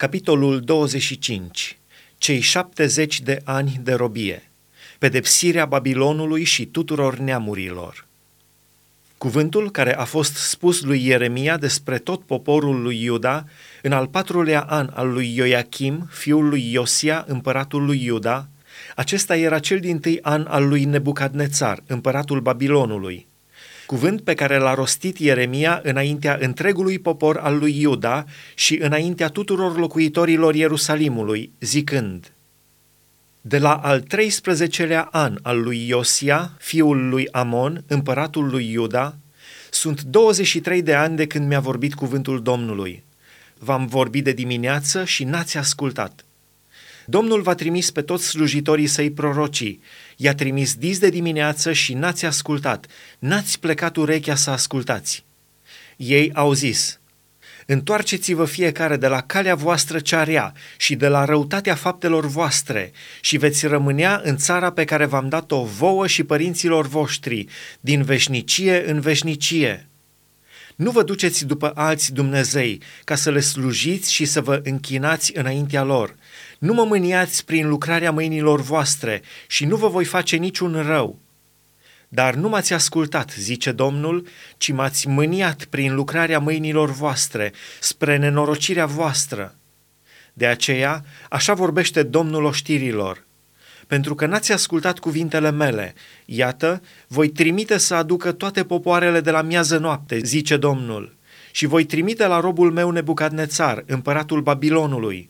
Capitolul 25. Cei 70 de ani de robie. Pedepsirea Babilonului și tuturor neamurilor. Cuvântul care a fost spus lui Ieremia despre tot poporul lui Iuda în al 4-lea an al lui Ioacim, fiul lui Iosia, împăratul lui Iuda, acesta era cel dintâi an al lui Nebucadnețar, împăratul Babilonului. Cuvânt pe care l-a rostit Ieremia înaintea întregului popor al lui Iuda și înaintea tuturor locuitorilor Ierusalimului, zicând: De la al 13-lea an al lui Iosia, fiul lui Amon, împăratul lui Iuda, sunt 23 de ani de când mi-a vorbit cuvântul Domnului. V-am vorbit de dimineață și n-ați ascultat. Domnul v-a trimis pe toți slujitorii săi prorocii, i-a trimis dis de dimineață și n-ați ascultat, n-ați plecat urechea să ascultați. Ei au zis: Întoarceți-vă fiecare de la calea voastră cea rea și de la răutatea faptelor voastre și veți rămânea în țara pe care v-am dat-o vouă și părinților voștri, din veșnicie în veșnicie. Nu vă duceți după alți Dumnezei ca să le slujiți și să vă închinați înaintea lor. Nu mă mâniați prin lucrarea mâinilor voastre și nu vă voi face niciun rău. Dar nu m-ați ascultat, zice Domnul, ci m-ați mâniat prin lucrarea mâinilor voastre, spre nenorocirea voastră. De aceea, așa vorbește Domnul oștirilor: Pentru că n-ați ascultat cuvintele mele, iată, voi trimite să aducă toate popoarele de la miază noapte, zice Domnul, și voi trimite la robul meu Nebucadnețar, împăratul Babilonului.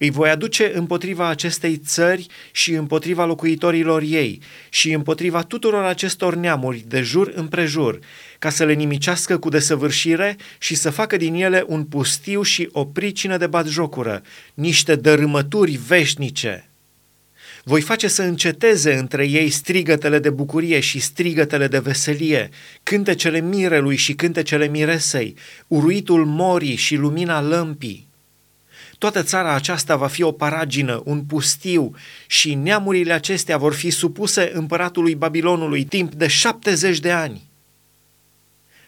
Îi voi aduce împotriva acestei țări și împotriva locuitorilor ei și împotriva tuturor acestor neamuri de jur împrejur, ca să le nimicească cu desăvârșire și să facă din ele un pustiu și o pricină de batjocură, niște dărâmături veșnice. Voi face să înceteze între ei strigătele de bucurie și strigătele de veselie, cântecele mirelui și cântecele miresei, uruitul morii și lumina lămpii. Toată țara aceasta va fi o paragină, un pustiu, și neamurile acestea vor fi supuse împăratului Babilonului timp de 70 de ani.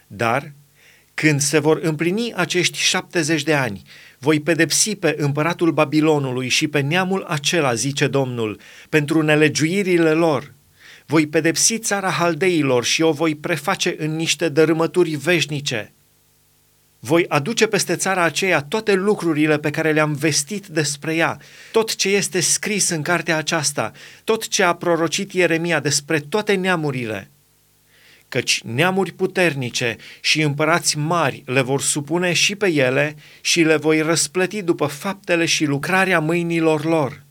Dar, când se vor împlini acești 70 de ani, voi pedepsi pe împăratul Babilonului și pe neamul acela, zice Domnul, pentru nelegiuirile lor. Voi pedepsi țara haldeilor și o voi preface în niște dărâmături veșnice. Voi aduce peste țara aceea toate lucrurile pe care le-am vestit despre ea, tot ce este scris în cartea aceasta, tot ce a prorocit Ieremia despre toate neamurile. Căci neamuri puternice și împărați mari le vor supune și pe ele și le voi răsplăti după faptele și lucrarea mâinilor lor.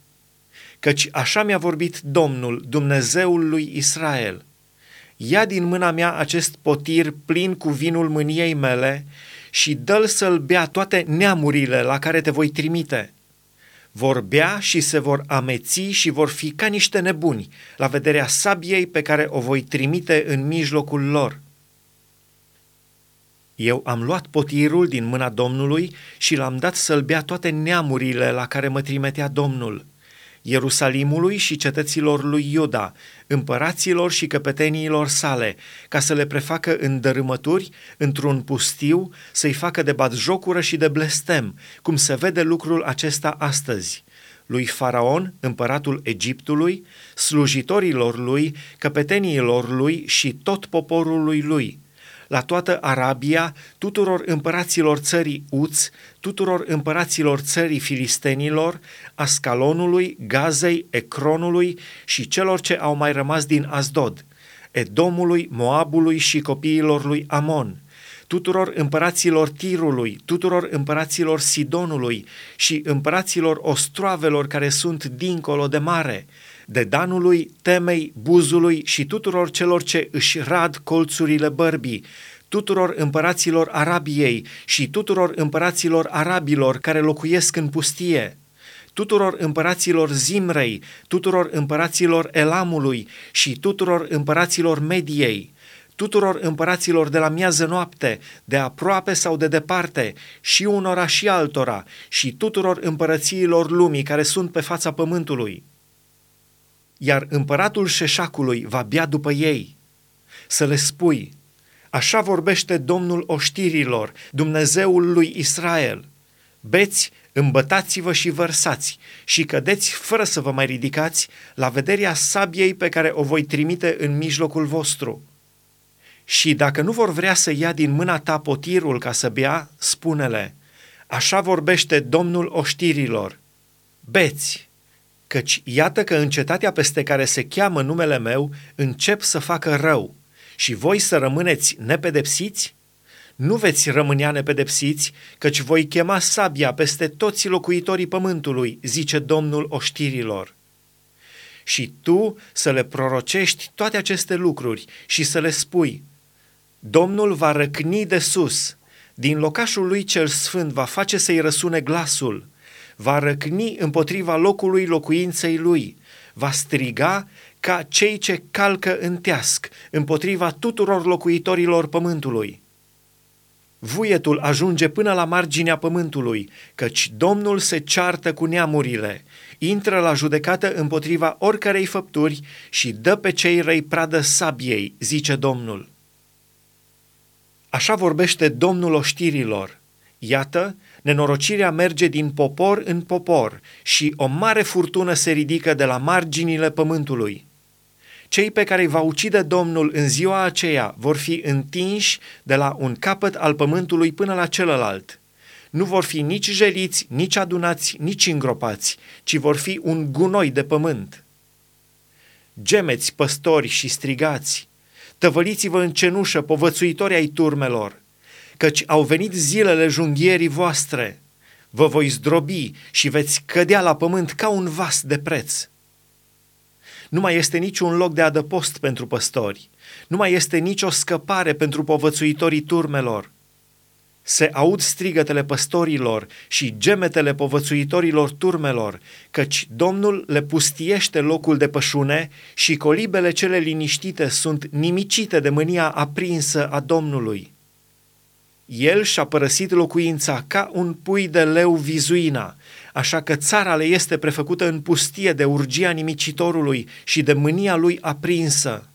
Căci așa mi-a vorbit Domnul, Dumnezeul lui Israel: Ia din mâna mea acest potir plin cu vinul mâniei mele și dă-l să-l bea toate neamurile la care te voi trimite. Vor bea și se vor ameți și vor fi ca niște nebuni la vederea sabiei pe care o voi trimite în mijlocul lor. Eu am luat potirul din mâna Domnului și l-am dat să-l bea toate neamurile la care mă trimitea Domnul, Ierusalimului și cetăților lui Iuda, împăraților și căpeteniilor sale, ca să le prefacă în dărâmături, într-un pustiu, să-i facă de batjocură și de blestem, cum se vede lucrul acesta astăzi, lui Faraon, împăratul Egiptului, slujitorilor lui, căpeteniilor lui și tot poporului lui, la toată Arabia, tuturor împăraților țării Uț, tuturor împăraților țării filistenilor, Ascalonului, Gazei, Ecronului și celor ce au mai rămas din Asdod, Edomului, Moabului și copiilor lui Amon, tuturor împăraților Tirului, tuturor împăraților Sidonului și împăraților Ostroavelor care sunt dincolo de mare, de Danului, Temei, Buzului și tuturor celor ce își rad colțurile bărbii, tuturor împăraților Arabiei și tuturor împăraților arabilor care locuiesc în pustie, tuturor împăraților Zimrei, tuturor împăraților Elamului și tuturor împăraților Mediei, tuturor împăraților de la miază noapte, de aproape sau de departe, și unora și altora, și tuturor împărățiilor lumii care sunt pe fața pământului. Iar împăratul Șeșacului va bea după ei. Să le spui: Așa vorbește Domnul oștirilor, Dumnezeul lui Israel: Beți, Îmbătați-vă și vărsați și cădeți fără să vă mai ridicați la vederea sabiei pe care o voi trimite în mijlocul vostru. Și dacă nu vor vrea să ia din mâna ta potirul ca să bea, spune-le, așa vorbește Domnul oștirilor, beți, căci iată că în cetatea peste care se cheamă numele meu încep să facă rău și voi să rămâneți nepedepsiți? Nu veți rămânea nepedepsiți, căci voi chema sabia peste toți locuitorii pământului, zice Domnul oștirilor. Și tu să le prorocești toate aceste lucruri și să le spui, Domnul va răcni de sus, din locașul lui cel sfânt va face să-i răsune glasul, va răcni împotriva locului locuinței lui, va striga ca cei ce calcă în teasc, împotriva tuturor locuitorilor pământului. Vuietul ajunge până la marginea pământului, căci Domnul se ceartă cu neamurile, intră la judecată împotriva oricărei făpturi și dă pe cei răi pradă sabiei, zice Domnul. Așa vorbește Domnul oștirilor. Iată, nenorocirea merge din popor în popor și o mare furtună se ridică de la marginile pământului. Cei pe care îi va ucide Domnul în ziua aceea vor fi întinși de la un capăt al pământului până la celălalt. Nu vor fi nici jeliți, nici adunați, nici îngropați, ci vor fi un gunoi de pământ. Gemeți, păstori, și strigați, tăvăliți-vă în cenușă, povățuitori ai turmelor, căci au venit zilele junghierii voastre. Vă voi zdrobi și veți cădea la pământ ca un vas de preț. Nu mai este niciun loc de adăpost pentru păstori, nu mai este nicio scăpare pentru povățuitorii turmelor. Se aud strigătele păstorilor și gemetele povățuitorilor turmelor, căci Domnul le pustiește locul de pășune și colibele cele liniștite sunt nimicite de mânia aprinsă a Domnului. El și-a părăsit locuința ca un pui de leu vizuina, așa că țara le este prefăcută în pustie de urgia nimicitorului și de mânia lui aprinsă.